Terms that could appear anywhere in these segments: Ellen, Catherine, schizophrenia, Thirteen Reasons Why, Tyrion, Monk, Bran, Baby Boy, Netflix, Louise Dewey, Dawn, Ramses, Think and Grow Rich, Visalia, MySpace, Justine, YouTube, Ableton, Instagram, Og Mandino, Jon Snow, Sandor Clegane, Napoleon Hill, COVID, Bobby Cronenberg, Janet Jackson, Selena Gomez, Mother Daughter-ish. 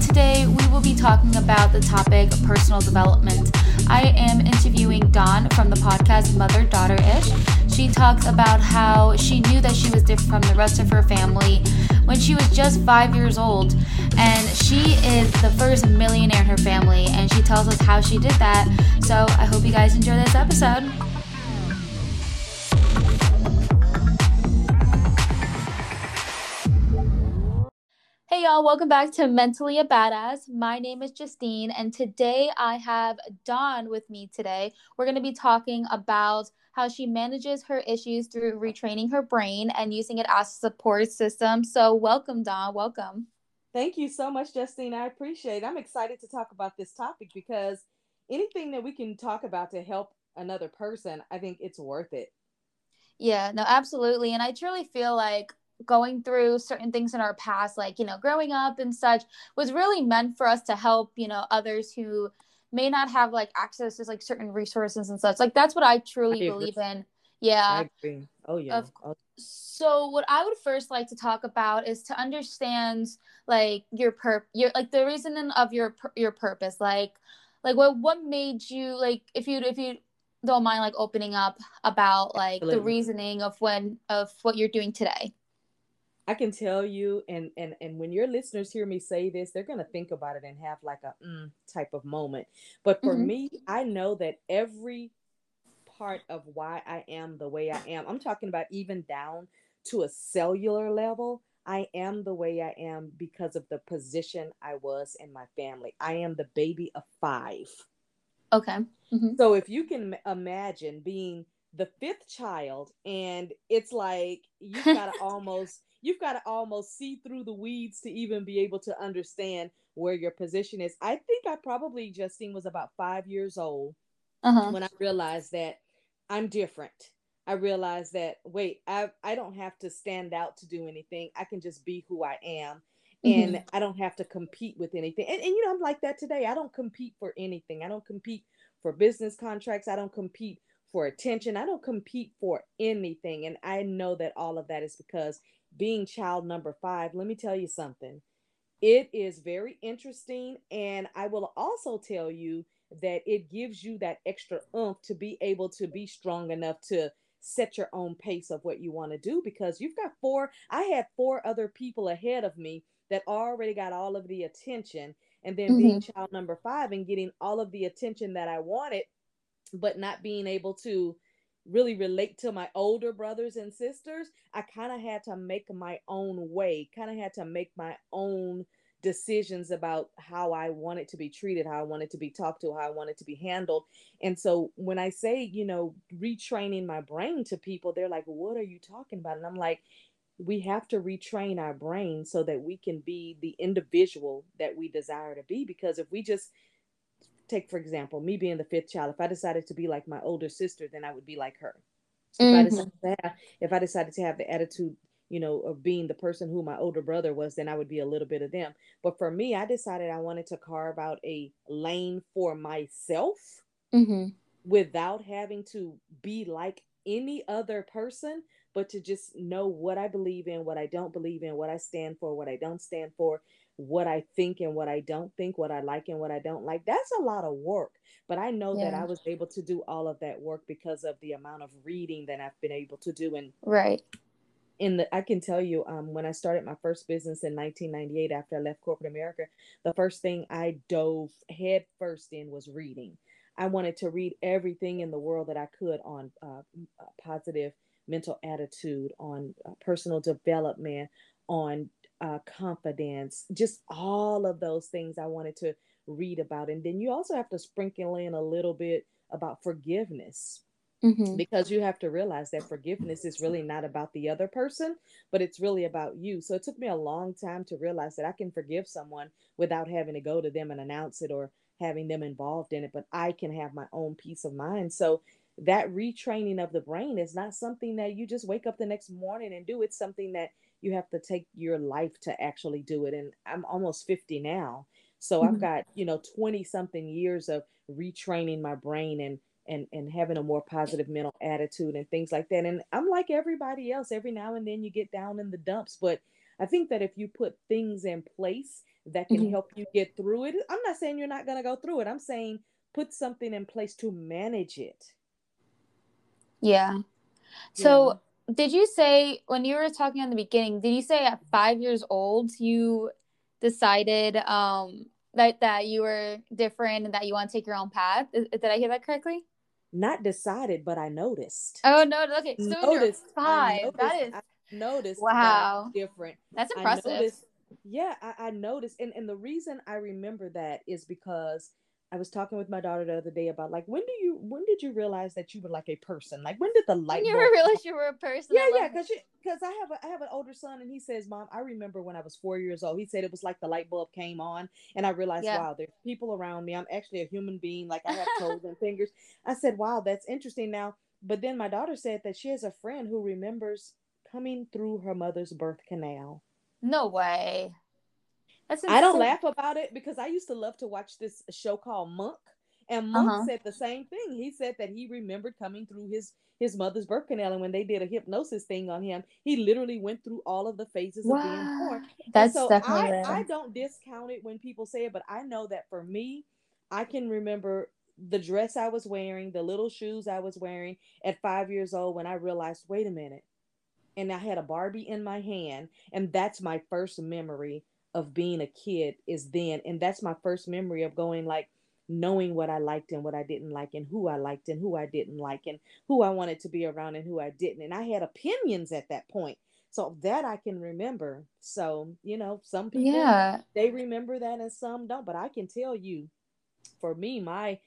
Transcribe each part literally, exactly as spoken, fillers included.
So today we will be talking about the topic personal development. I am interviewing Dawn from the podcast Mother Daughter-ish. She talks about how she knew that she was different from the rest of her family when she was just five years old, and she is the first millionaire in her family, and she tells us how she did that. So I hope you guys enjoy this episode. Hey y'all, welcome back to Mentally a Badass. My name is Justine, and today I have Dawn with me today. We're going to be talking about how she manages her issues through retraining her brain and using it as a support system. So welcome, Dawn. Welcome. Thank you so much, Justine. I appreciate it. I'm excited to talk about this topic because anything that we can talk about to help another person, I think it's worth it. Yeah, no, absolutely. And I truly feel like going through certain things in our past, like, you know, growing up and such, was really meant for us to help, you know, others who may not have like access to like certain resources and such. Like, that's what I truly I believe in. Yeah. I agree. Oh yeah. Of, so what I would first like to talk about is to understand like your purp, your like the reasoning of your your purpose. Like, like what what made you like if you if you don't mind like opening up about like Absolutely. the reasoning of when of what you're doing today. I can tell you, and and and when your listeners hear me say this, they're going to think about it and have like a mm, type of moment. But for mm-hmm. me, I know that every part of why I am the way I am, I'm talking about even down to a cellular level, I am the way I am because of the position I was in my family. I am the baby of five. Okay. Mm-hmm. So if you can imagine being the fifth child, and it's like, you've got to almost... You've got to almost see through the weeds to even be able to understand where your position is. I think I probably, Justine, was about five years old uh-huh. when I realized that I'm different. I realized that, wait, I I don't have to stand out to do anything. I can just be who I am, and mm-hmm. I don't have to compete with anything. And, and, you know, I'm like that today. I don't compete for anything. I don't compete for business contracts. I don't compete for attention. I don't compete for anything. And I know that all of that is because being child number five, let me tell you something. It is very interesting. And I will also tell you that it gives you that extra oomph to be able to be strong enough to set your own pace of what you want to do, because you've got four, I had four other people ahead of me that already got all of the attention. And then mm-hmm. being child number five and getting all of the attention that I wanted, but not being able to really relate to my older brothers and sisters, I kind of had to make my own way, kind of had to make my own decisions about how I wanted to be treated, how I wanted to be talked to, how I wanted to be handled. And so when I say, you know, retraining my brain to people, they're like, what are you talking about? And I'm like, we have to retrain our brain so that we can be the individual that we desire to be. Because if we just take, for example, me being the fifth child, if I decided to be like my older sister, then I would be like her. So mm-hmm. if, I decided to have, if I decided to have the attitude, you know, of being the person who my older brother was, then I would be a little bit of them. But for me, I decided I wanted to carve out a lane for myself mm-hmm. without having to be like any other person, but to just know what I believe in, what I don't believe in, what I stand for, what I don't stand for, what I think and what I don't think, what I like and what I don't like. That's a lot of work. But I know yeah. that I was able to do all of that work because of the amount of reading that I've been able to do. And right. in the, I can tell you, um, when I started my first business in nineteen ninety-eight, after I left corporate America, the first thing I dove head first in was reading. I wanted to read everything in the world that I could on uh, positive mental attitude, on uh, personal development, on Uh, confidence, just all of those things I wanted to read about. And then you also have to sprinkle in a little bit about forgiveness, mm-hmm. because you have to realize that forgiveness is really not about the other person, but it's really about you. So it took me a long time to realize that I can forgive someone without having to go to them and announce it or having them involved in it, but I can have my own peace of mind. So that retraining of the brain is not something that you just wake up the next morning and do. It's something that you have to take your life to actually do it. And I'm almost fifty now. So mm-hmm. I've got, you know, twenty something years of retraining my brain and, and, and having a more positive mental attitude and things like that. And I'm like everybody else, every now and then you get down in the dumps, but I think that if you put things in place that can mm-hmm. help you get through it. I'm not saying you're not going to go through it. I'm saying put something in place to manage it. Yeah. So yeah. Did you say, when you were talking in the beginning, did you say at five years old, you decided um, that, that you were different and that you want to take your own path? Did I hear that correctly? Not decided, but I noticed. Oh, no. Okay. So noticed, five. Noticed, that is. I noticed. Wow. That different. That's impressive. I noticed, yeah. I, I noticed. And, and the reason I remember that is because I was talking with my daughter the other day about, like, when do you, when did you realize that you were like a person? Like, when did the light bulb? You ever realize you were a person? Yeah, yeah. Cause, you, cause I have a, I have an older son, and he says, Mom, I remember when I was four years old, he said it was like the light bulb came on, and I realized, yeah. wow, there's people around me. I'm actually a human being. Like, I have toes and fingers. I said, wow, that's interesting now. But then my daughter said that she has a friend who remembers coming through her mother's birth canal. No way. I don't laugh about it because I used to love to watch this show called Monk, and Monk uh-huh. said the same thing. He said that he remembered coming through his, his mother's birth canal, and when they did a hypnosis thing on him, he literally went through all of the phases wow. of being born. That's so definitely I, I don't discount it when people say it, but I know that for me, I can remember the dress I was wearing, the little shoes I was wearing at five years old when I realized, wait a minute, and I had a Barbie in my hand, and that's my first memory of being a kid is then. And that's my first memory of going, like, knowing what I liked and what I didn't like, and who I liked and who I didn't like, and who I wanted to be around and who I didn't. And I had opinions at that point. So that I can remember. So, you know, some people, yeah. they remember that and some don't, but I can tell you, for me, my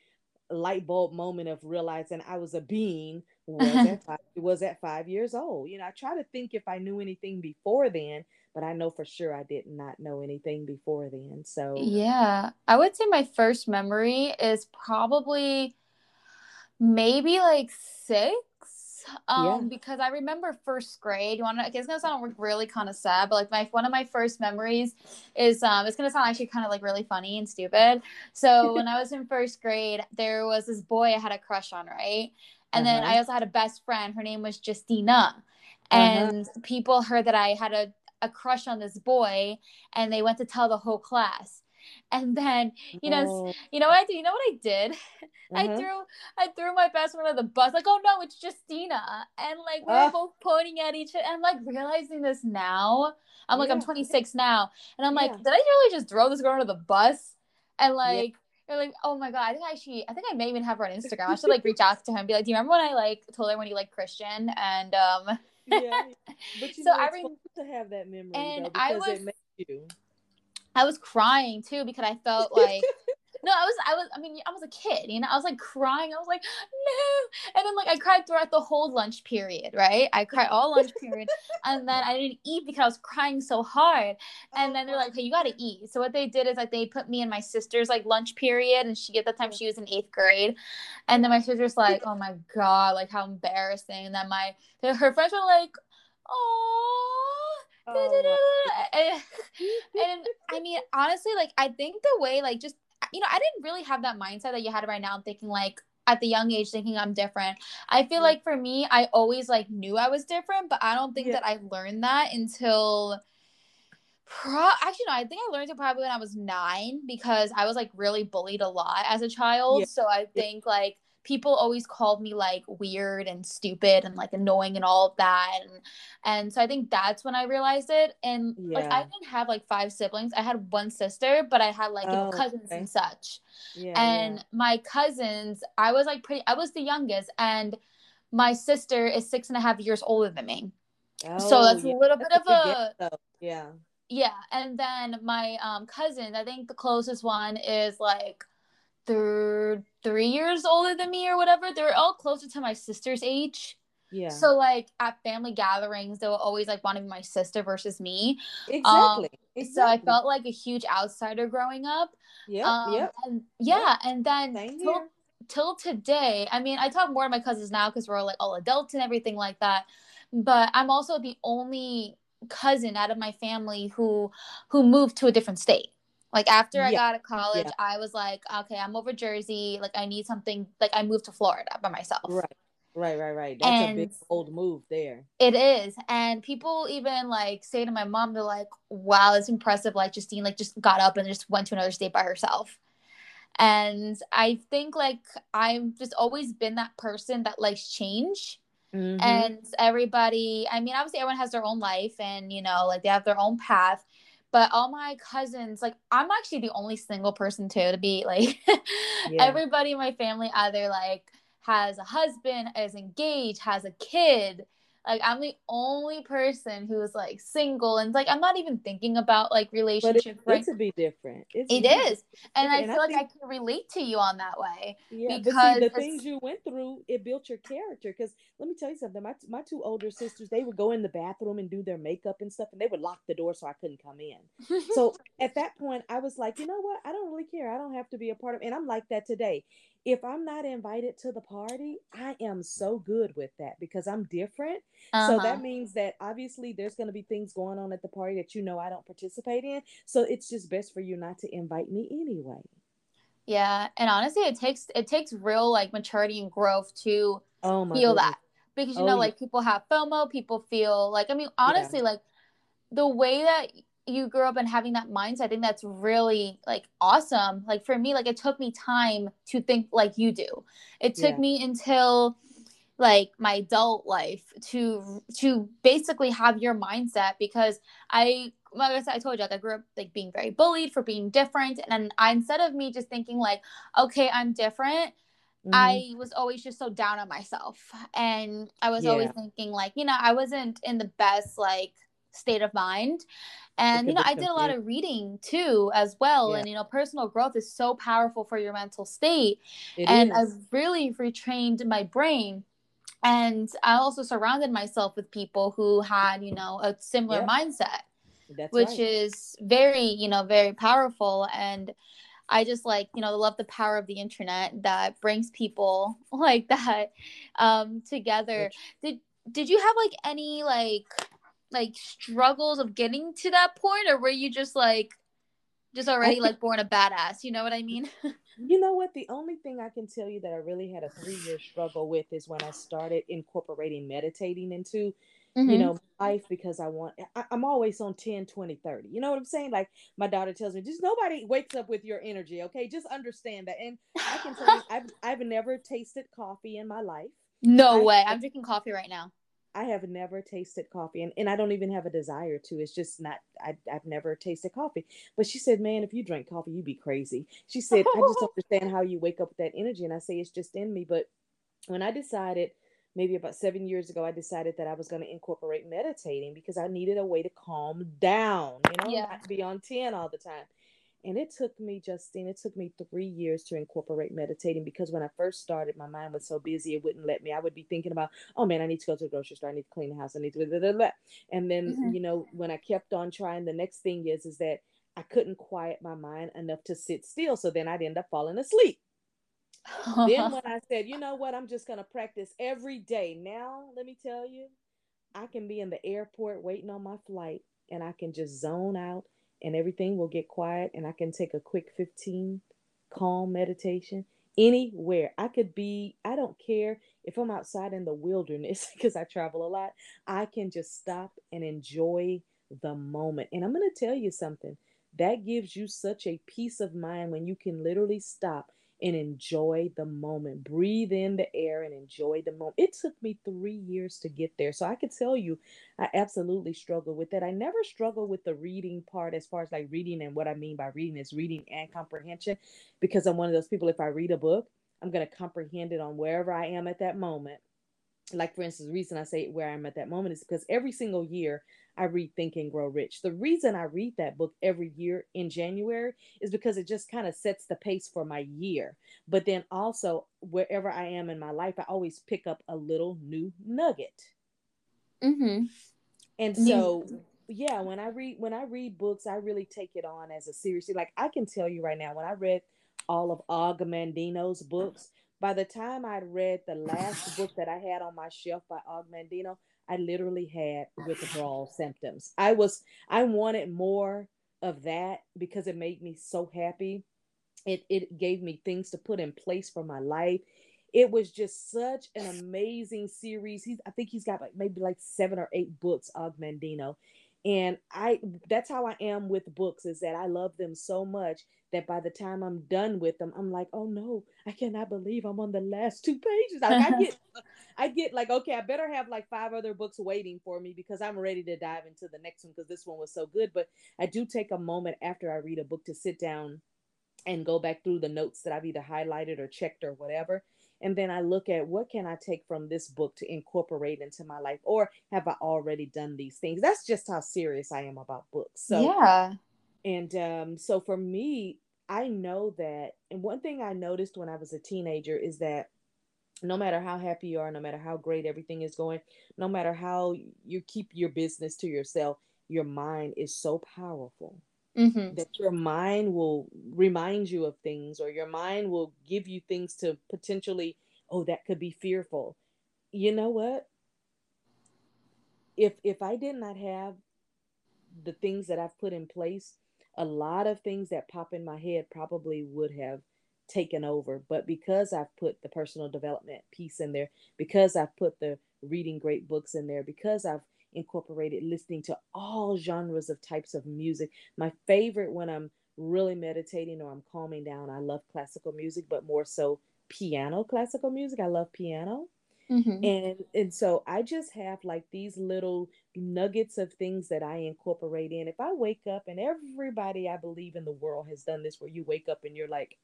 light bulb moment of realizing I was a being was at five, was at five years old. You know, I try to think if I knew anything before then, but I know for sure I did not know anything before then. So yeah, I would say my first memory is probably maybe like six, um, yeah. because I remember first grade. You want to? It's gonna sound really kind of sad, but like my one of my first memories is um, it's gonna sound actually kind of like really funny and stupid. So when I was in first grade, there was this boy I had a crush on, right? And uh-huh. then I also had a best friend. Her name was Justine, and uh-huh. people heard that I had a a crush on this boy, and they went to tell the whole class. And then, you know, oh. you know what I did? You know what I did? Uh-huh. I threw, I threw my best friend on the bus. Like, oh no, it's Justina. And like, we were uh. both pointing at each other. I'm like realizing this now. I'm yeah. like, I'm twenty-six now. And I'm like, yeah. did I really just throw this girl under the bus? And like, yeah. you're like, oh my God, I think I actually, I think I may even have her on Instagram. I should like reach out to him and be like, do you remember when I like told everyone you like Christian? And, um, yeah, but you so know, I re- to have that memory, and though, I was, it made you. I was crying too because I felt like, no, I was, I was, I mean, I was a kid, you know, I was like crying, I was like, no, and then like I cried throughout the whole lunch period, right? I cried all lunch period, and then I didn't eat because I was crying so hard, and oh, then they're like, hey, you got to eat. So what they did is like they put me in my sister's like lunch period, and she at that time she was in eighth grade, and then my sister's like, oh my God, like how embarrassing, and then my her friends were like, oh. Oh, and, and I mean, honestly, like I think the way, like, just, you know, I didn't really have that mindset that you had right now, thinking like at the young age, thinking I'm different. I feel like for me, I always like knew I was different, but I don't think yeah. that I learned that until pro- actually, no, I think I learned it probably when I was nine, because I was like really bullied a lot as a child. Yeah. So I think yeah. like people always called me like weird and stupid and like annoying and all of that. And, and so I think that's when I realized it. And yeah. like I didn't have like five siblings. I had one sister, but I had like, you oh, know, cousins okay. and such. Yeah, and yeah. my cousins, I was like pretty, I was the youngest, and my sister is six and a half years older than me. Oh, so that's yeah. a little bit that's of a, a yeah. Yeah. And then my um, cousin, I think the closest one is like, they're three years older than me or whatever. They're all closer to my sister's age. Yeah. So like at family gatherings, they were always like wanting my sister versus me. Exactly. Um, exactly. So I felt like a huge outsider growing up. Yeah. Um, yep. And yeah. Yep. And then till, till today, I mean, I talk more to my cousins now because we're like all adults and everything like that. But I'm also the only cousin out of my family who who moved to a different state. Like, after I yeah. got out of college, yeah. I was like, okay, I'm over Jersey. Like, I need something. Like, I moved to Florida by myself. Right. Right, right, right. That's and a big old move there. It is. And people even like say to my mom, they're like, wow, it's impressive. Like Justine like just got up and just went to another state by herself. And I think like I've just always been that person that likes change. Mm-hmm. And everybody, I mean, obviously everyone has their own life and, you know, like they have their own path. But all my cousins, like, I'm actually the only single person, too, to be, like, yeah. Everybody in my family either, like, has a husband, is engaged, has a kid. Like, I'm the only person who is, like, single. And, like, I'm not even thinking about, like, relationships. But it, it's to be different. It's it different. is. And, and I feel I think, like I can relate to you on that way. Yeah, because see, the things you went through, it built your character. Because let me tell you something. My, my two older sisters, they would go in the bathroom and do their makeup and stuff. And they would lock the door so I couldn't come in. So at that point, I was like, you know what? I don't really care. I don't have to be a part of it. And I'm like that today. If I'm not invited to the party, I am so good with that because I'm different. Uh-huh. So that means that obviously there's going to be things going on at the party that, you know, I don't participate in. So it's just best for you not to invite me anyway. Yeah. And honestly, it takes, it takes real like maturity and growth to oh my feel goodness. that because, you oh, know, yeah. like people have FOMO, people feel like, I mean, honestly, yeah. like the way that you grew up and having that mindset, I think that's really like awesome. Like for me, like it took me time to think like you do. It took yeah. me until like my adult life to, to basically have your mindset because I, like I said, I told you, like I grew up like being very bullied for being different. And I, instead of me just thinking like, okay, I'm different. Mm-hmm. I was always just so down on myself. And I was yeah. always thinking like, you know, I wasn't in the best, like, state of mind. And you know, I did a lot of reading too as well. Yeah. And you know, personal growth is so powerful for your mental state. It and is. I've really retrained my brain. And I also surrounded myself with people who had, you know, a similar yeah. mindset. That's which right. is very, you know, very powerful. And I just like, you know, love the power of the internet that brings people like that um together. Which... Did did you have like any like like struggles of getting to that point, or were you just like just already think, like born a badass, you know what I mean? You know what, the only thing I can tell you that I really had a three-year struggle with is when I started incorporating meditating into mm-hmm. you know life, because I want I, I'm always on ten, twenty, thirty, you know what I'm saying? Like my daughter tells me, just nobody wakes up with your energy, okay? Just understand that. And I can tell you, I've, I've never tasted coffee in my life. No I, way I'm I, drinking coffee right now. I have never tasted coffee, and, and I don't even have a desire to. It's just not, I, I've never tasted coffee. But she said, man, if you drink coffee, you'd be crazy. She said, I just don't understand how you wake up with that energy. And I say, it's just in me. But when I decided, maybe about seven years ago, I decided that I was going to incorporate meditating because I needed a way to calm down, you know, yeah. not be on ten all the time. And it took me, Justine, it took me three years to incorporate meditating, because when I first started, my mind was so busy, it wouldn't let me. I would be thinking about, oh man, I need to go to the grocery store. I need to clean the house. I need to, blah, blah, blah. And then, mm-hmm. you know, when I kept on trying, the next thing is, is that I couldn't quiet my mind enough to sit still. So then I'd end up falling asleep. Then when I said, you know what, I'm just going to practice every day. Now, let me tell you, I can be in the airport waiting on my flight and I can just zone out. And everything will get quiet, and I can take a quick fifteen calm meditation anywhere. I could be, I don't care if I'm outside in the wilderness because I travel a lot. I can just stop and enjoy the moment. And I'm going to tell you something that gives you such a peace of mind when you can literally stop and enjoy the moment, breathe in the air and enjoy the moment. It took me three years to get there. So I could tell you, I absolutely struggled with that. I never struggled with the reading part, as far as like reading, and what I mean by reading is reading and comprehension, because I'm one of those people, if I read a book, I'm going to comprehend it on wherever I am at that moment. Like, for instance, the reason I say where I'm at that moment is because every single year I read Think and Grow Rich. The reason I read that book every year in January is because it just kind of sets the pace for my year. But then also, wherever I am in my life, I always pick up a little new nugget. Mm-hmm. And so, yeah, when I read when I read books, I really take it on as a seriously. Like, I can tell you right now, when I read all of Og Mandino's books, by the time I read the last book that I had on my shelf by Og Mandino, I literally had withdrawal symptoms. I was, I wanted more of that because it made me so happy. It it gave me things to put in place for my life. It was just such an amazing series. He's, I think he's got like maybe like seven or eight books, Og Mandino. And I, that's how I am with books, is that I love them so much that by the time I'm done with them, I'm like, oh no, I cannot believe I'm on the last two pages. Like, I get, I get like, okay, I better have like five other books waiting for me because I'm ready to dive into the next one because this one was so good. But I do take a moment after I read a book to sit down and go back through the notes that I've either highlighted or checked or whatever. And then I look at what can I take from this book to incorporate into my life, or have I already done these things? That's just how serious I am about books. So, yeah. And um, so for me, I know that. And one thing I noticed when I was a teenager is that no matter how happy you are, no matter how great everything is going, no matter how you keep your business to yourself, your mind is so powerful. Mm-hmm. That your mind will remind you of things, or your mind will give you things to potentially, oh, that could be fearful. You know what? If if I did not have the things that I've put in place, a lot of things that pop in my head probably would have taken over. But because I've put the personal development piece in there, because I've put the reading great books in there, because I've incorporated listening to all genres of types of music. My favorite when I'm really meditating or I'm calming down, I love classical music, but more so piano, classical music. I love piano. Mm-hmm. And, and so I just have like these little nuggets of things that I incorporate in. If I wake up, and everybody I believe in the world has done this, where you wake up and you're like,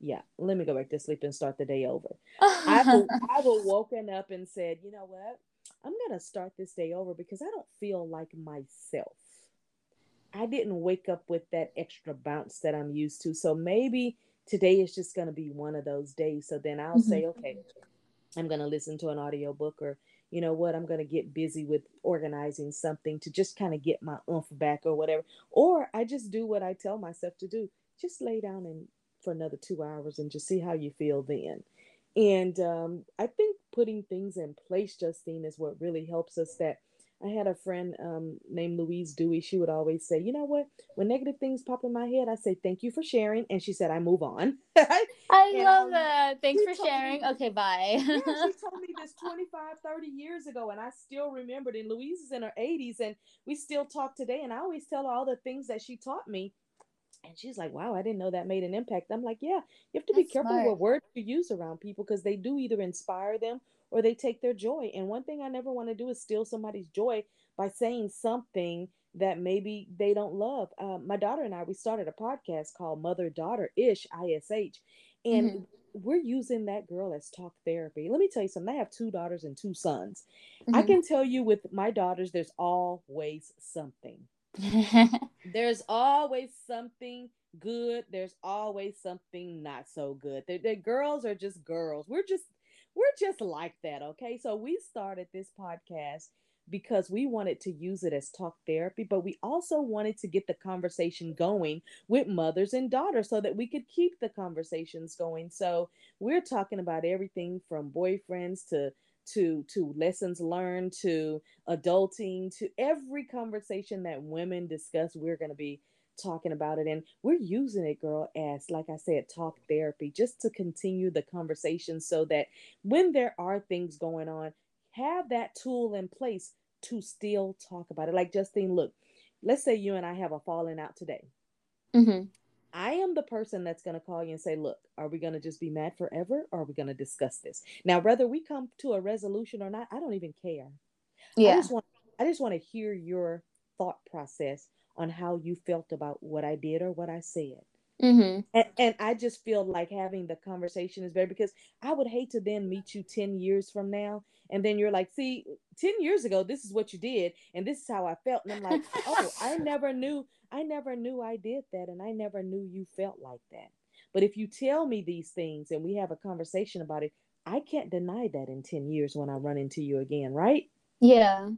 yeah, let me go back to sleep and start the day over. I've, I've woken up and said, you know what? I'm going to start this day over because I don't feel like myself. I didn't wake up with that extra bounce that I'm used to. So maybe today is just going to be one of those days. So then I'll mm-hmm. say, okay, I'm going to listen to an audiobook, or you know what, I'm going to get busy with organizing something to just kind of get my oomph back or whatever. Or I just do what I tell myself to do. Just lay down and for another two hours and just see how you feel then. And um, I think putting things in place, Justine, is what really helps us. That I had a friend um, named Louise Dewey. She would always say, you know what, when negative things pop in my head, I say, thank you for sharing. And she said, I move on. I and, love that. Thanks for sharing. Me, okay, bye. Yeah, she told me this twenty-five, thirty years ago, and I still remembered. And Louise is in her eighties, and we still talk today. And I always tell her all the things that she taught me. And she's like, wow, I didn't know that made an impact. I'm like, yeah, you have to That's be careful smart. What words you use around people, because they do either inspire them or they take their joy. And one thing I never want to do is steal somebody's joy by saying something that maybe they don't love. Uh, my daughter and I, we started a podcast called Mother Daughter-ish, I S H. And mm-hmm. we're using that girl as talk therapy. Let me tell you something. I have two daughters and two sons. Mm-hmm. I can tell you with my daughters, there's always something. There's always something good. There's always something not so good. The, the girls are just girls. We're just, we're just like that. Okay. So we started this podcast because we wanted to use it as talk therapy, but we also wanted to get the conversation going with mothers and daughters so that we could keep the conversations going. So we're talking about everything from boyfriends to to to lessons learned, to adulting, to every conversation that women discuss. We're going to be talking about it, and we're using it, girl, as, like I said, talk therapy, just to continue the conversation so that when there are things going on, have that tool in place to still talk about it. Like, Justine, look, let's say you and I have a falling out today. Mm-hmm. I am the person that's going to call you and say, look, are we going to just be mad forever, or are we going to discuss this? Now, whether we come to a resolution or not, I don't even care. Yeah. I just want, I just want to hear your thought process on how you felt about what I did or what I said. Mm-hmm. And, and I just feel like having the conversation is better, because I would hate to then meet you ten years from now. And then you're like, see, ten years ago, this is what you did. And this is how I felt. And I'm like, oh, I never knew. I never knew I did that. And I never knew you felt like that. But if you tell me these things and we have a conversation about it, I can't deny that in ten years when I run into you again. Right? Yeah.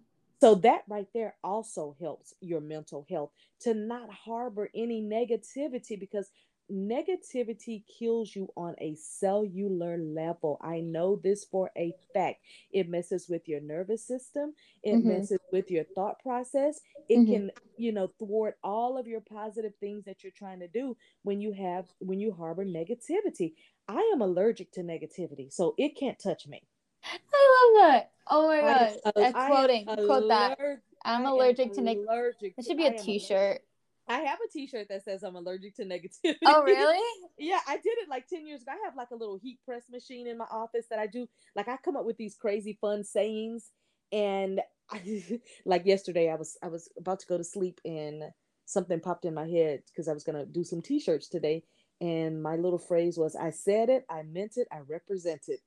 So that right there also helps your mental health, to not harbor any negativity, because negativity kills you on a cellular level. I know this for a fact. It messes with your nervous system. It mm-hmm. messes with your thought process. It mm-hmm. can, you know, thwart all of your positive things that you're trying to do when you have, when you harbor negativity. I am allergic to negativity, so it can't touch me. I love that. Oh my God. I, That's I quoting. Quote that. I'm allergic to negativity. It should be a t-shirt. I have a t-shirt that says I'm allergic to negativity. Oh, really? Yeah, I did it like ten years ago. I have like a little heat press machine in my office that I do. Like I come up with these crazy fun sayings. And I, like yesterday, I was I was about to go to sleep and something popped in my head because I was going to do some t-shirts today. And my little phrase was, I said it, I meant it, I represent it.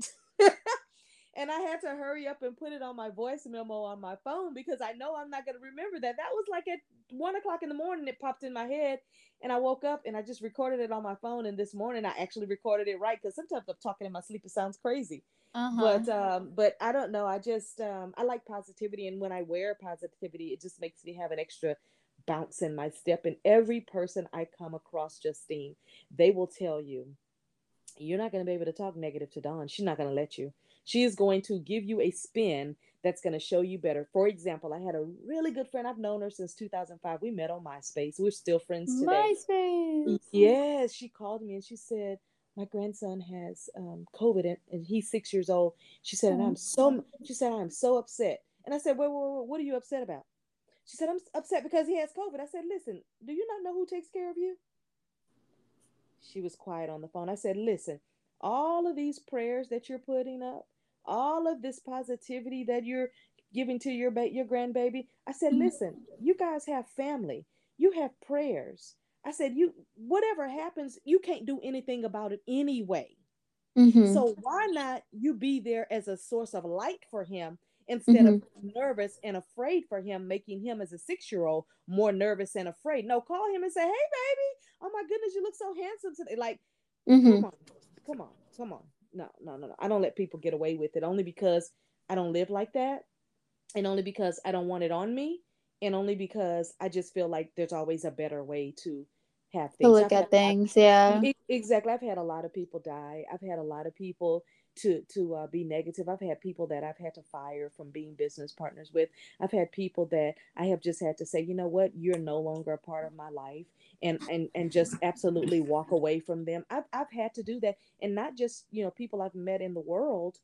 And I had to hurry up and put it on my voice memo on my phone because I know I'm not going to remember that. That was like at one o'clock in the morning, it popped in my head and I woke up and I just recorded it on my phone. And this morning I actually recorded it right. Cause sometimes I'm talking in my sleep. It sounds crazy, uh-huh. but, um, but I don't know. I just, um, I like positivity. And when I wear positivity, it just makes me have an extra bounce in my step. And every person I come across, Justine, they will tell you, you're not going to be able to talk negative to Dawn. She's not going to let you. She is going to give you a spin that's going to show you better. For example, I had a really good friend. I've known her since two thousand five. We met on MySpace. We're still friends today. MySpace. Yes. She called me and she said, my grandson has um, COVID and he's six years old. She said, and I'm so, she said, I'm so upset. And I said, well, well, what are you upset about? She said, I'm upset because he has COVID. I said, listen, do you not know who takes care of you? She was quiet on the phone. I said, listen, all of these prayers that you're putting up, all of this positivity that you're giving to your ba- your grandbaby. I said, listen, you guys have family. You have prayers. I said, you whatever happens, you can't do anything about it anyway. Mm-hmm. So why not you be there as a source of light for him instead mm-hmm. of nervous and afraid for him, making him as a six-year-old more nervous and afraid. No, call him and say, hey, baby, oh my goodness, you look so handsome today. Like, mm-hmm. come on, come on, come on. No, no, no, no. I don't let people get away with it only because I don't live like that and only because I don't want it on me and only because I just feel like there's always a better way to have things. To look I've at had, things, I've, yeah. Exactly. I've had a lot of people die. I've had a lot of people to, to uh, be negative. I've had people that I've had to fire from being business partners with. I've had people that I have just had to say, you know what, you're no longer a part of my life. And, and and just absolutely walk away from them. I've I've had to do that, and not just you know people I've met in the world,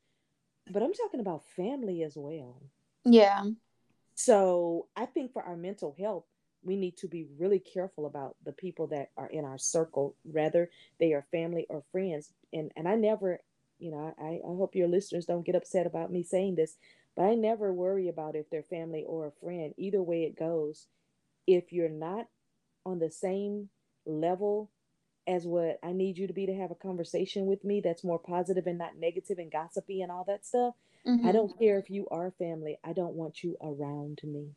but I'm talking about family as well. Yeah. So I think for our mental health, we need to be really careful about the people that are in our circle, whether they are family or friends. And and I never, you know, I I hope your listeners don't get upset about me saying this, but I never worry about if they're family or a friend. Either way it goes, if you're not on the same level as what I need you to be to have a conversation with me that's more positive and not negative and gossipy and all that stuff. Mm-hmm. I don't care if you are family. I don't want you around me.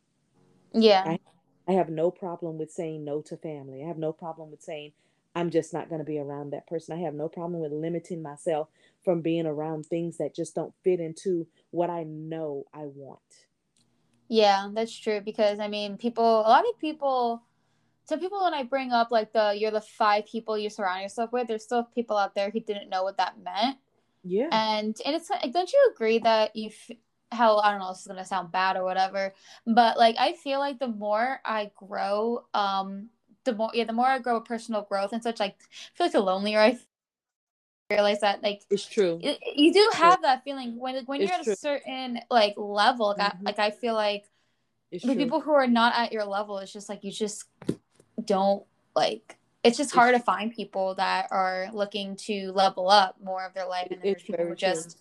Yeah. I, I have no problem with saying no to family. I have no problem with saying I'm just not going to be around that person. I have no problem with limiting myself from being around things that just don't fit into what I know I want. Yeah, that's true. Because I mean, people, a lot of people, so people, when I bring up, like, the you're the five people you surround yourself with, there's still people out there who didn't know what that meant. Yeah. And and it's like, don't you agree that if, how, I don't know, this is going to sound bad or whatever, but, like, I feel like the more I grow, um, the more, yeah, the more I grow personal growth and such, like, I feel like the lonelier I realize that, like, it's true. It, you do it's have true. That feeling when, when it's you're at true. A certain, like, level. Like, mm-hmm. I, like I feel like it's with true. People who are not at your level, it's just, like, you just don't like it's just hard it's, to find people that are looking to level up more of their life, and then people who just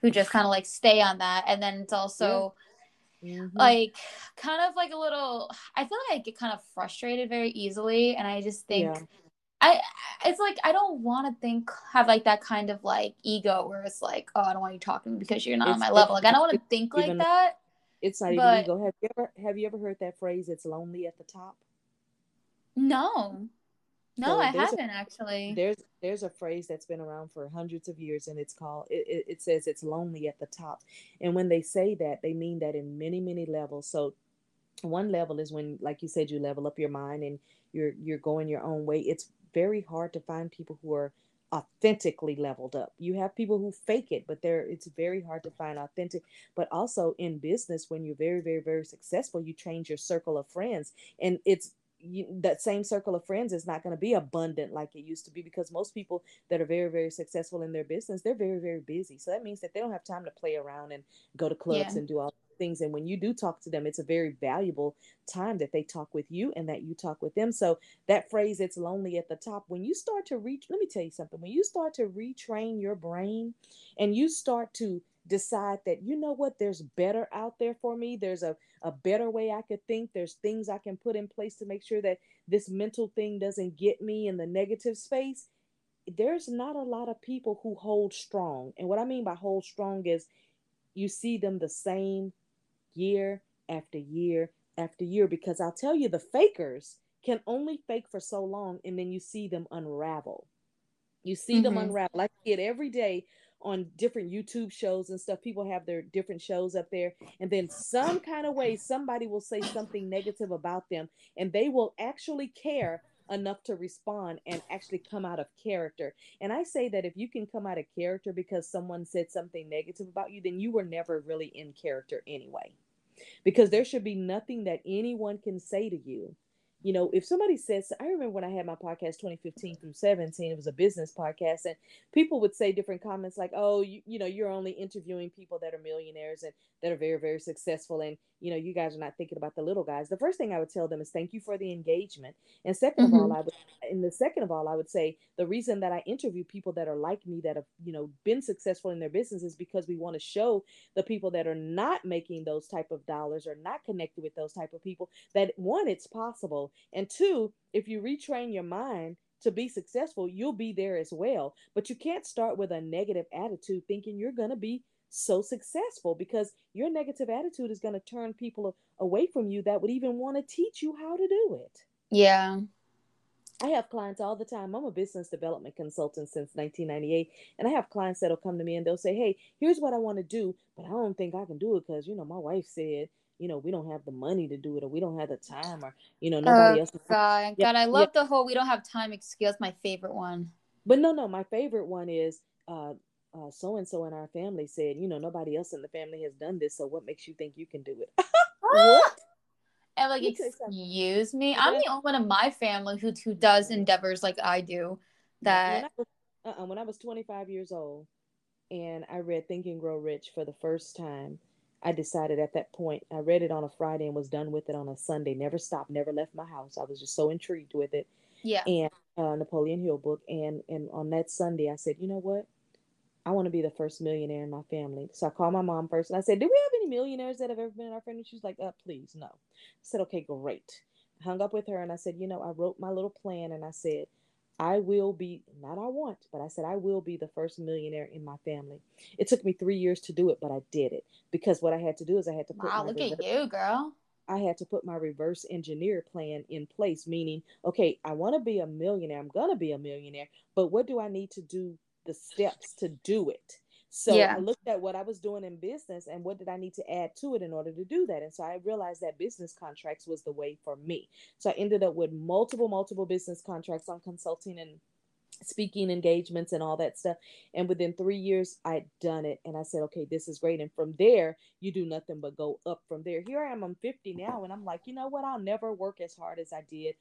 who just kind of like stay on that. And then it's also yeah. mm-hmm. like kind of like a little, I feel like I get kind of frustrated very easily, and I just think yeah. I it's like I don't want to think have like that kind of like ego where it's like, oh, I don't want you talking because you're not it's, on my level. Like I don't want to think like that. It's not but, even ego. Have you ever have you ever heard that phrase? It's lonely at the top. No, no, so I haven't a, actually. There's there's a phrase that's been around for hundreds of years, and it's called, it, it, it says it's lonely at the top. And when they say that, they mean that in many, many levels. So one level is when, like you said, you level up your mind and you're, you're going your own way. It's very hard to find people who are authentically leveled up. You have people who fake it, but they're, it's very hard to find authentic. But also in business, when you're very, very, very successful, you change your circle of friends. And it's you, that same circle of friends is not going to be abundant like it used to be, because most people that are very, very successful in their business, they're very, very busy. So that means that they don't have time to play around and go to clubs yeah. and do all things. And when you do talk to them, it's a very valuable time that they talk with you and that you talk with them. So that phrase, it's lonely at the top, when you start to reach, let me tell you something, when you start to retrain your brain and you start to decide that, you know what, there's better out there for me, there's a, a better way I could think, there's things I can put in place to make sure that this mental thing doesn't get me in the negative space. There's not a lot of people who hold strong. And what I mean by hold strong is you see them the same year after year after year, because I'll tell you, the fakers can only fake for so long, and then you see them unravel. You see mm-hmm. them unravel. I see it every day on different YouTube shows and stuff. People have their different shows up there, and then some kind of way somebody will say something negative about them, and they will actually care enough to respond and actually come out of character. And I say that if you can come out of character because someone said something negative about you, then you were never really in character anyway, because there should be nothing that anyone can say to you. You know, if somebody says, I remember when I had my podcast twenty fifteen through seventeen, it was a business podcast, and people would say different comments like, oh, you, you know, you're only interviewing people that are millionaires and that are very, very successful. And, you know, you guys are not thinking about the little guys. The first thing I would tell them is thank you for the engagement. And second mm-hmm. of all, I would, and the second of all, I would say the reason that I interview people that are like me, that have, you know, been successful in their business, is because we want to show the people that are not making those type of dollars or not connected with those type of people that, one, it's possible. And two, if you retrain your mind to be successful, you'll be there as well. But you can't start with a negative attitude thinking you're going to be so successful, because your negative attitude is going to turn people away from you that would even want to teach you how to do it. Yeah. I have clients all the time. I'm a business development consultant since nineteen ninety-eight. And I have clients that'll come to me and they'll say, hey, here's what I want to do, but I don't think I can do it because, you know, my wife said, you know, we don't have the money to do it, or we don't have the time, or, you know, nobody oh, else. God, yeah, God, I love yeah. the whole, we don't have time excuse. That's my favorite one. But no, no, my favorite one is, uh, uh, so-and-so in our family said, you know, nobody else in the family has done this, so what makes you think you can do it? What? And like, excuse me, I'm yeah. the only one in my family who, who does endeavors like I do. That when I, was, uh-uh, when I was twenty-five years old and I read Think and Grow Rich for the first time, I decided at that point, I read it on a Friday and was done with it on a Sunday. Never stopped, never left my house. I was just so intrigued with it. Yeah. And uh, Napoleon Hill book. And, and on that Sunday, I said, you know what? I want to be the first millionaire in my family. So I called my mom first and I said, do we have any millionaires that have ever been in our family? She was like, uh, please, no. I said, okay, great. I hung up with her and I said, you know, I wrote my little plan and I said, I will be, not I want, but I said, I will be the first millionaire in my family. It took me three years to do it, but I did it, because what I had to do is I had to put, wow, look reverse, at you, girl. I had to put my reverse engineer plan in place, meaning, okay, I want to be a millionaire. I'm going to be a millionaire, but what do I need to do, the steps to do it? So yeah. I looked at what I was doing in business and what did I need to add to it in order to do that. And so I realized that business contracts was the way for me. So I ended up with multiple, multiple business contracts on consulting and speaking engagements and all that stuff. And within three years, I'd done it. And I said, okay, this is great. And from there, you do nothing but go up from there. Here I am, I'm fifty now. And I'm like, you know what? I'll never work as hard as I did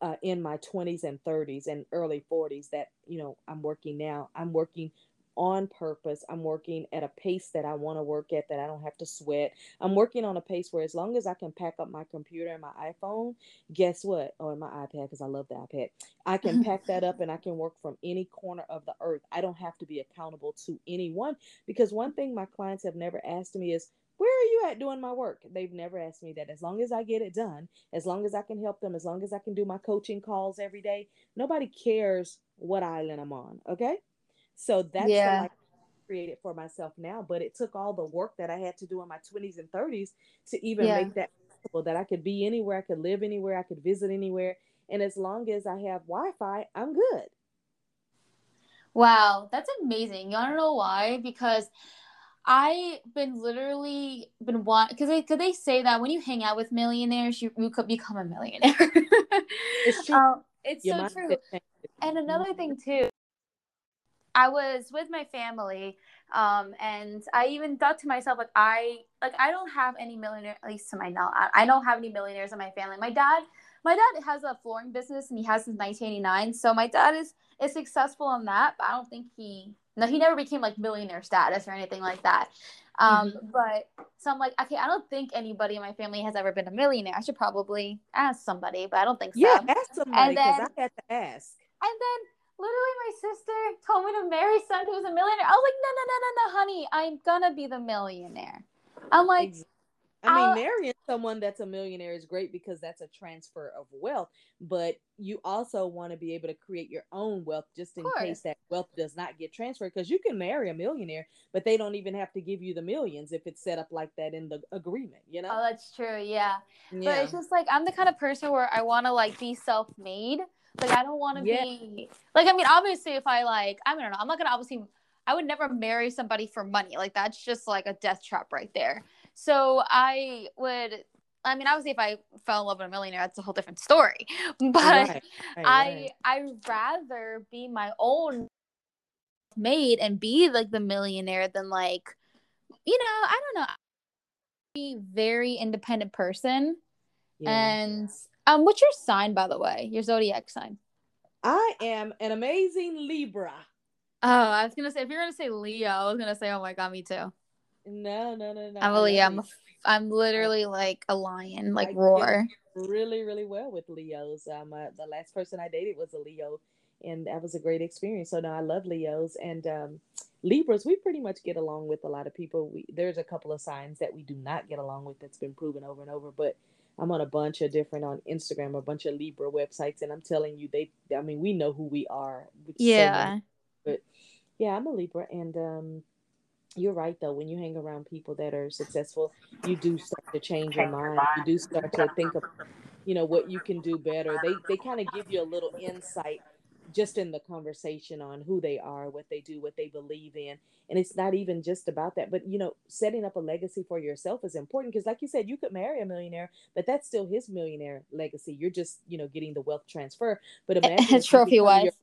uh, in my twenties and thirties and early forties that, you know, I'm working now. I'm working on purpose. I'm working at a pace that I want to work at, that I don't have to sweat. I'm working on a pace where as long as I can pack up my computer and my iPhone, guess what? Oh, and my iPad, because I love the iPad. I can pack that up and I can work from any corner of the earth. I don't have to be accountable to anyone, because one thing my clients have never asked me is, where are you at doing my work? They've never asked me that. As long as I get it done, as long as I can help them, as long as I can do my coaching calls every day, nobody cares what island I'm on. Okay. So that's yeah. what I created for myself now. But it took all the work that I had to do in my twenties and thirties to even yeah. make that possible, that I could be anywhere, I could live anywhere, I could visit anywhere. And as long as I have Wi-Fi, I'm good. Wow, that's amazing. I don't know why, because I've been literally been wanting, because they, they say that when you hang out with millionaires, you, you could become a millionaire. It's true. Um, it's Your so true. And another thing too, I was with my family, um, and I even thought to myself, like, I like I don't have any millionaire, at least to my knowledge, I don't have any millionaires in my family. My dad, my dad has a flooring business, and he has since nineteen eighty-nine. So my dad is is successful on that, but I don't think he, no, he never became like millionaire status or anything like that. Um, mm-hmm. But so I'm like, okay, I don't think anybody in my family has ever been a millionaire. I should probably ask somebody, but I don't think so. Yeah, ask somebody, because I had to ask. And then. Literally, my sister told me to marry someone who was a millionaire. I was like, no, no, no, no, no, honey. I'm going to be the millionaire. I'm like... I mean, I'll... marrying someone that's a millionaire is great because that's a transfer of wealth. But you also want to be able to create your own wealth just in case that wealth does not get transferred. Because you can marry a millionaire, but they don't even have to give you the millions if it's set up like that in the agreement, you know? Oh, that's true. Yeah. yeah. But it's just like, I'm the kind of person where I want to like be self-made. Like, I don't want to yeah. be, like, I mean, obviously, if I, like, I don't know, I'm not going to, obviously, I would never marry somebody for money. Like, that's just, like, a death trap right there. So, I would, I mean, obviously, if I fell in love with a millionaire, that's a whole different story. But right. Right, I, right. I'd rather be my own maid and be, like, the millionaire than, like, you know, I don't know. I'd be a very independent person. Yeah. And... Um, what's your sign, by the way? Your zodiac sign? I am an amazing Libra. Oh, I was gonna say, if you're gonna say Leo, I was gonna say, oh my god, me too. No, no, no, no. I'm a Leo. I'm, a, I'm literally like a lion, like I roar. Really, really well with Leos. Um, uh, the last person I dated was a Leo, and that was a great experience. So no, I love Leos and um, Libras. We pretty much get along with a lot of people. We there's a couple of signs that we do not get along with. That's been proven over and over, but. I'm on a bunch of different on Instagram, a bunch of Libra websites. And I'm telling you, they, I mean, we know who we are. Yeah. So many, but yeah, I'm a Libra. And um, you're right, though. When you hang around people that are successful, you do start to change your mind. You do start to think of, you know, what you can do better. They, they kind of give you a little insight just in the conversation on who they are, what they do, what they believe in. And it's not even just about that, but you know, setting up a legacy for yourself is important. Cause like you said, you could marry a millionaire, but that's still his millionaire legacy. You're just, you know, getting the wealth transfer, but imagine trophy wife.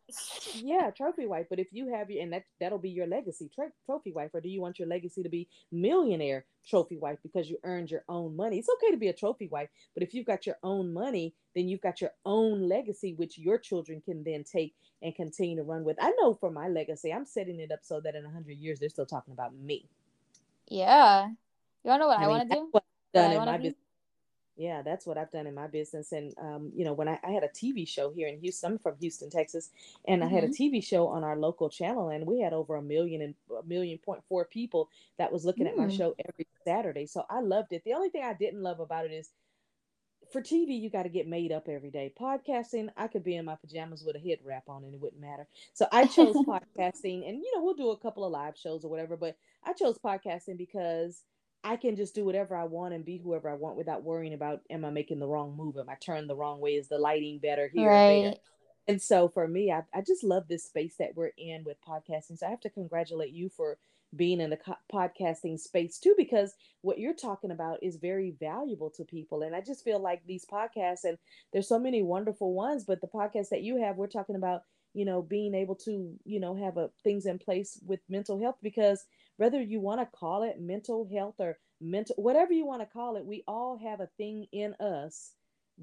Your, yeah. Trophy wife. But if you have your, and that, that'll be your legacy tra- trophy wife, or do you want your legacy to be millionaire trophy wife because you earned your own money? It's okay to be a trophy wife, but if you've got your own money, then you've got your own legacy, which your children can then take and continue to run with. I know for my legacy, I'm setting it up so that in one hundred years, they're still talking about me. Yeah. You want to know what I, I mean, want to do? What done what in my business. Yeah, that's what I've done in my business. And, um, you know, when I, I had a T V show here in Houston, I'm from Houston, Texas, and mm-hmm. I had a T V show on our local channel, and we had over a million and a million point four people that was looking mm. at my show every Saturday. So I loved it. The only thing I didn't love about it is, for T V, you got to get made up every day. Podcasting, I could be in my pajamas with a head wrap on and it wouldn't matter. So I chose podcasting, and you know, we'll do a couple of live shows or whatever, but I chose podcasting because I can just do whatever I want and be whoever I want without worrying about, am I making the wrong move? Am I turned the wrong way? Is the lighting better here right. and there? And so for me, I, I just love this space that we're in with podcasting. So I have to congratulate you for being in the co- podcasting space too, because what you're talking about is very valuable to people. And I just feel like these podcasts, and there's so many wonderful ones, but the podcast that you have, we're talking about, you know, being able to, you know, have a, things in place with mental health, because whether you want to call it mental health or mental, whatever you want to call it, we all have a thing in us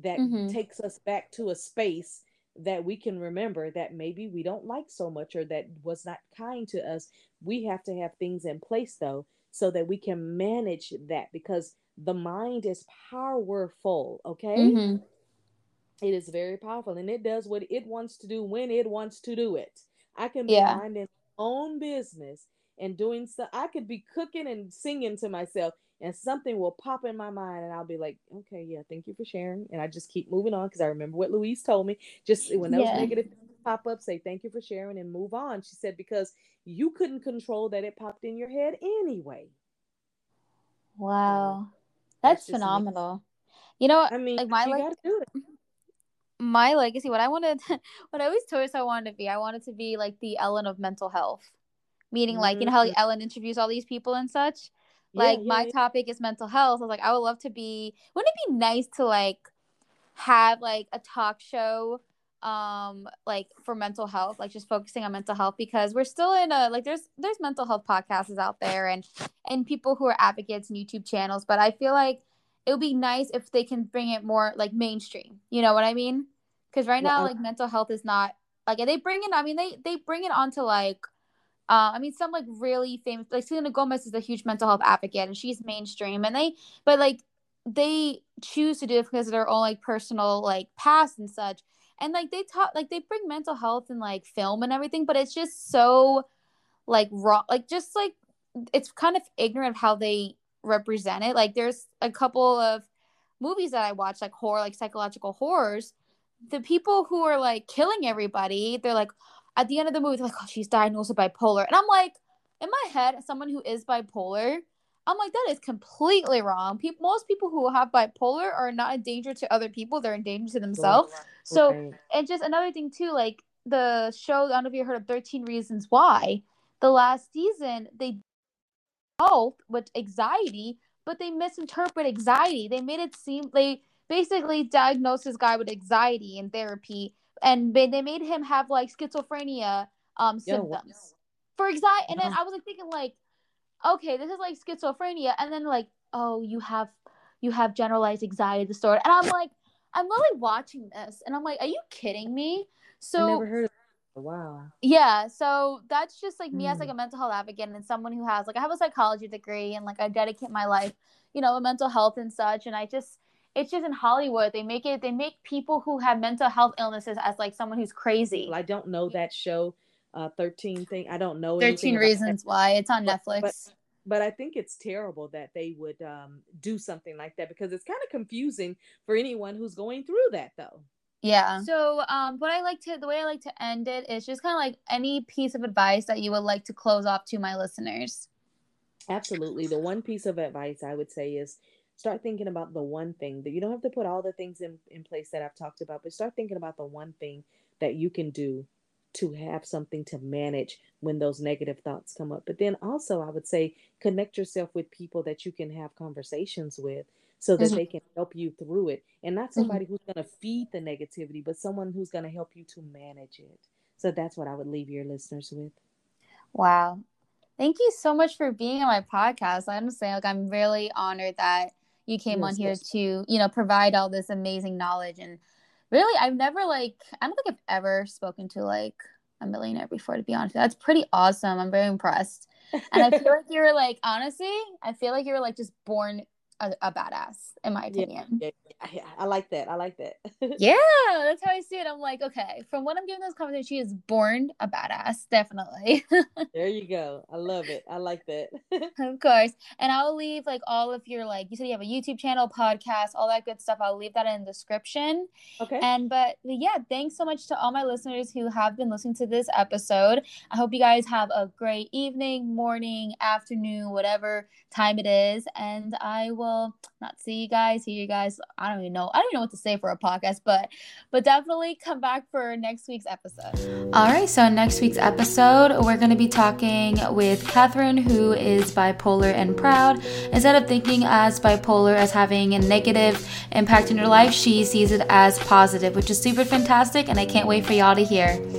that mm-hmm. takes us back to a space that we can remember that maybe we don't like so much or that was not kind to us. We have to have things in place though, so that we can manage that, because the mind is powerful. Okay. Mm-hmm. It is very powerful, and it does what it wants to do when it wants to do it. I can be yeah. minding my own business and doing stuff. I could be cooking and singing to myself, and something will pop in my mind, and I'll be like, okay, yeah, thank you for sharing. And I just keep moving on, because I remember what Louise told me. Just when those yeah. negative things pop up, say thank you for sharing and move on. She said, because you couldn't control that it popped in your head anyway. Wow. That's, That's phenomenal. You know, I mean, like my you leg- gotta do it. My legacy, what I wanted, what I always told us I wanted to be, I wanted to be like the Ellen of mental health. Meaning mm-hmm. like, you know how like Ellen interviews all these people and such? Like, yeah, yeah, my yeah. topic is mental health. I was like, I would love to be, wouldn't it be nice to, like, have, like, a talk show um like for mental health, like just focusing on mental health, because we're still in a like there's there's mental health podcasts out there and and people who are advocates and YouTube channels, but I feel like it would be nice if they can bring it more like mainstream, you know what I mean? Because right now, well, like mental health is not like they bring it I mean they they bring it onto like Uh, I mean, some like really famous, like Selena Gomez is a huge mental health advocate and she's mainstream, and they, but like they choose to do it because of their own like personal like past and such. And like they talk, like they bring mental health and like film and everything, but it's just so like raw, like just like it's kind of ignorant of how they represent it. Like there's a couple of movies that I watch, like horror, like psychological horrors. The people who are like killing everybody, they're like, at the end of the movie, they're like, oh, she's diagnosed with bipolar. And I'm like, in my head, as someone who is bipolar, I'm like, that is completely wrong. People, most people who have bipolar are not a danger to other people. They're a danger to themselves. Okay. So, and just another thing, too, like the show, I don't know if you heard of Thirteen Reasons Why. The last season, they dealt with anxiety, but they misinterpret anxiety. They made it seem, they basically diagnosed this guy with anxiety in therapy. And they made him have like schizophrenia um symptoms Yo, for anxiety, and then I was like thinking like, okay, this is like schizophrenia, and then like, oh, you have you have generalized anxiety disorder, and I'm like, I'm literally watching this, and I'm like, are you kidding me? So I never heard of that. Wow. Yeah, so that's just like me mm. as like a mental health advocate and someone who has like I have a psychology degree and like I dedicate my life, you know, to mental health and such, and I just. It's just in Hollywood. They make it. They make people who have mental health illnesses as like someone who's crazy. I don't know that show, uh, thirteen thing. I don't know. Thirteen Reasons Why. It's on Netflix. But, but, but I think it's terrible that they would um, do something like that, because it's kind of confusing for anyone who's going through that, though. Yeah. So, um, what I like to the way I like to end it is just kind of like any piece of advice that you would like to close off to my listeners. Absolutely. The one piece of advice I would say is, start thinking about the one thing that you don't have to put all the things in, in place that I've talked about, but start thinking about the one thing that you can do to have something to manage when those negative thoughts come up. But then also I would say, connect yourself with people that you can have conversations with so that mm-hmm. they can help you through it, and not somebody mm-hmm. who's going to feed the negativity, but someone who's going to help you to manage it. So that's what I would leave your listeners with. Wow. Thank you so much for being on my podcast. I understand, like, I'm really honored that you came yes, on here yes. to, you know, provide all this amazing knowledge. And really, I've never, like, I don't think I've ever spoken to, like, a millionaire before, to be honest. That's pretty awesome. I'm very impressed. And I feel like you were, like, honestly, I feel like you were, like, just born a, a badass, in my opinion. Yeah, yeah, yeah. I like that. I like that. Yeah, that's how I see it. I'm like, okay, from what I'm giving this conversation, she is born a badass, definitely. There you go. I love it. I like that. Of course. And I'll leave like all of your, like, you said you have a YouTube channel, podcast, all that good stuff. I'll leave that in the description. Okay. And but yeah, thanks so much to all my listeners who have been listening to this episode. I hope you guys have a great evening, morning, afternoon, whatever time it is. And I will Well, not see you guys, hear you guys. I don't even know. I don't even know what to say for a podcast, but but definitely come back for next week's episode. All right, so next week's episode, we're going to be talking with Catherine, who is bipolar and proud. Instead of thinking as bipolar as having a negative impact in her life, she sees it as positive, which is super fantastic, and I can't wait for y'all to hear.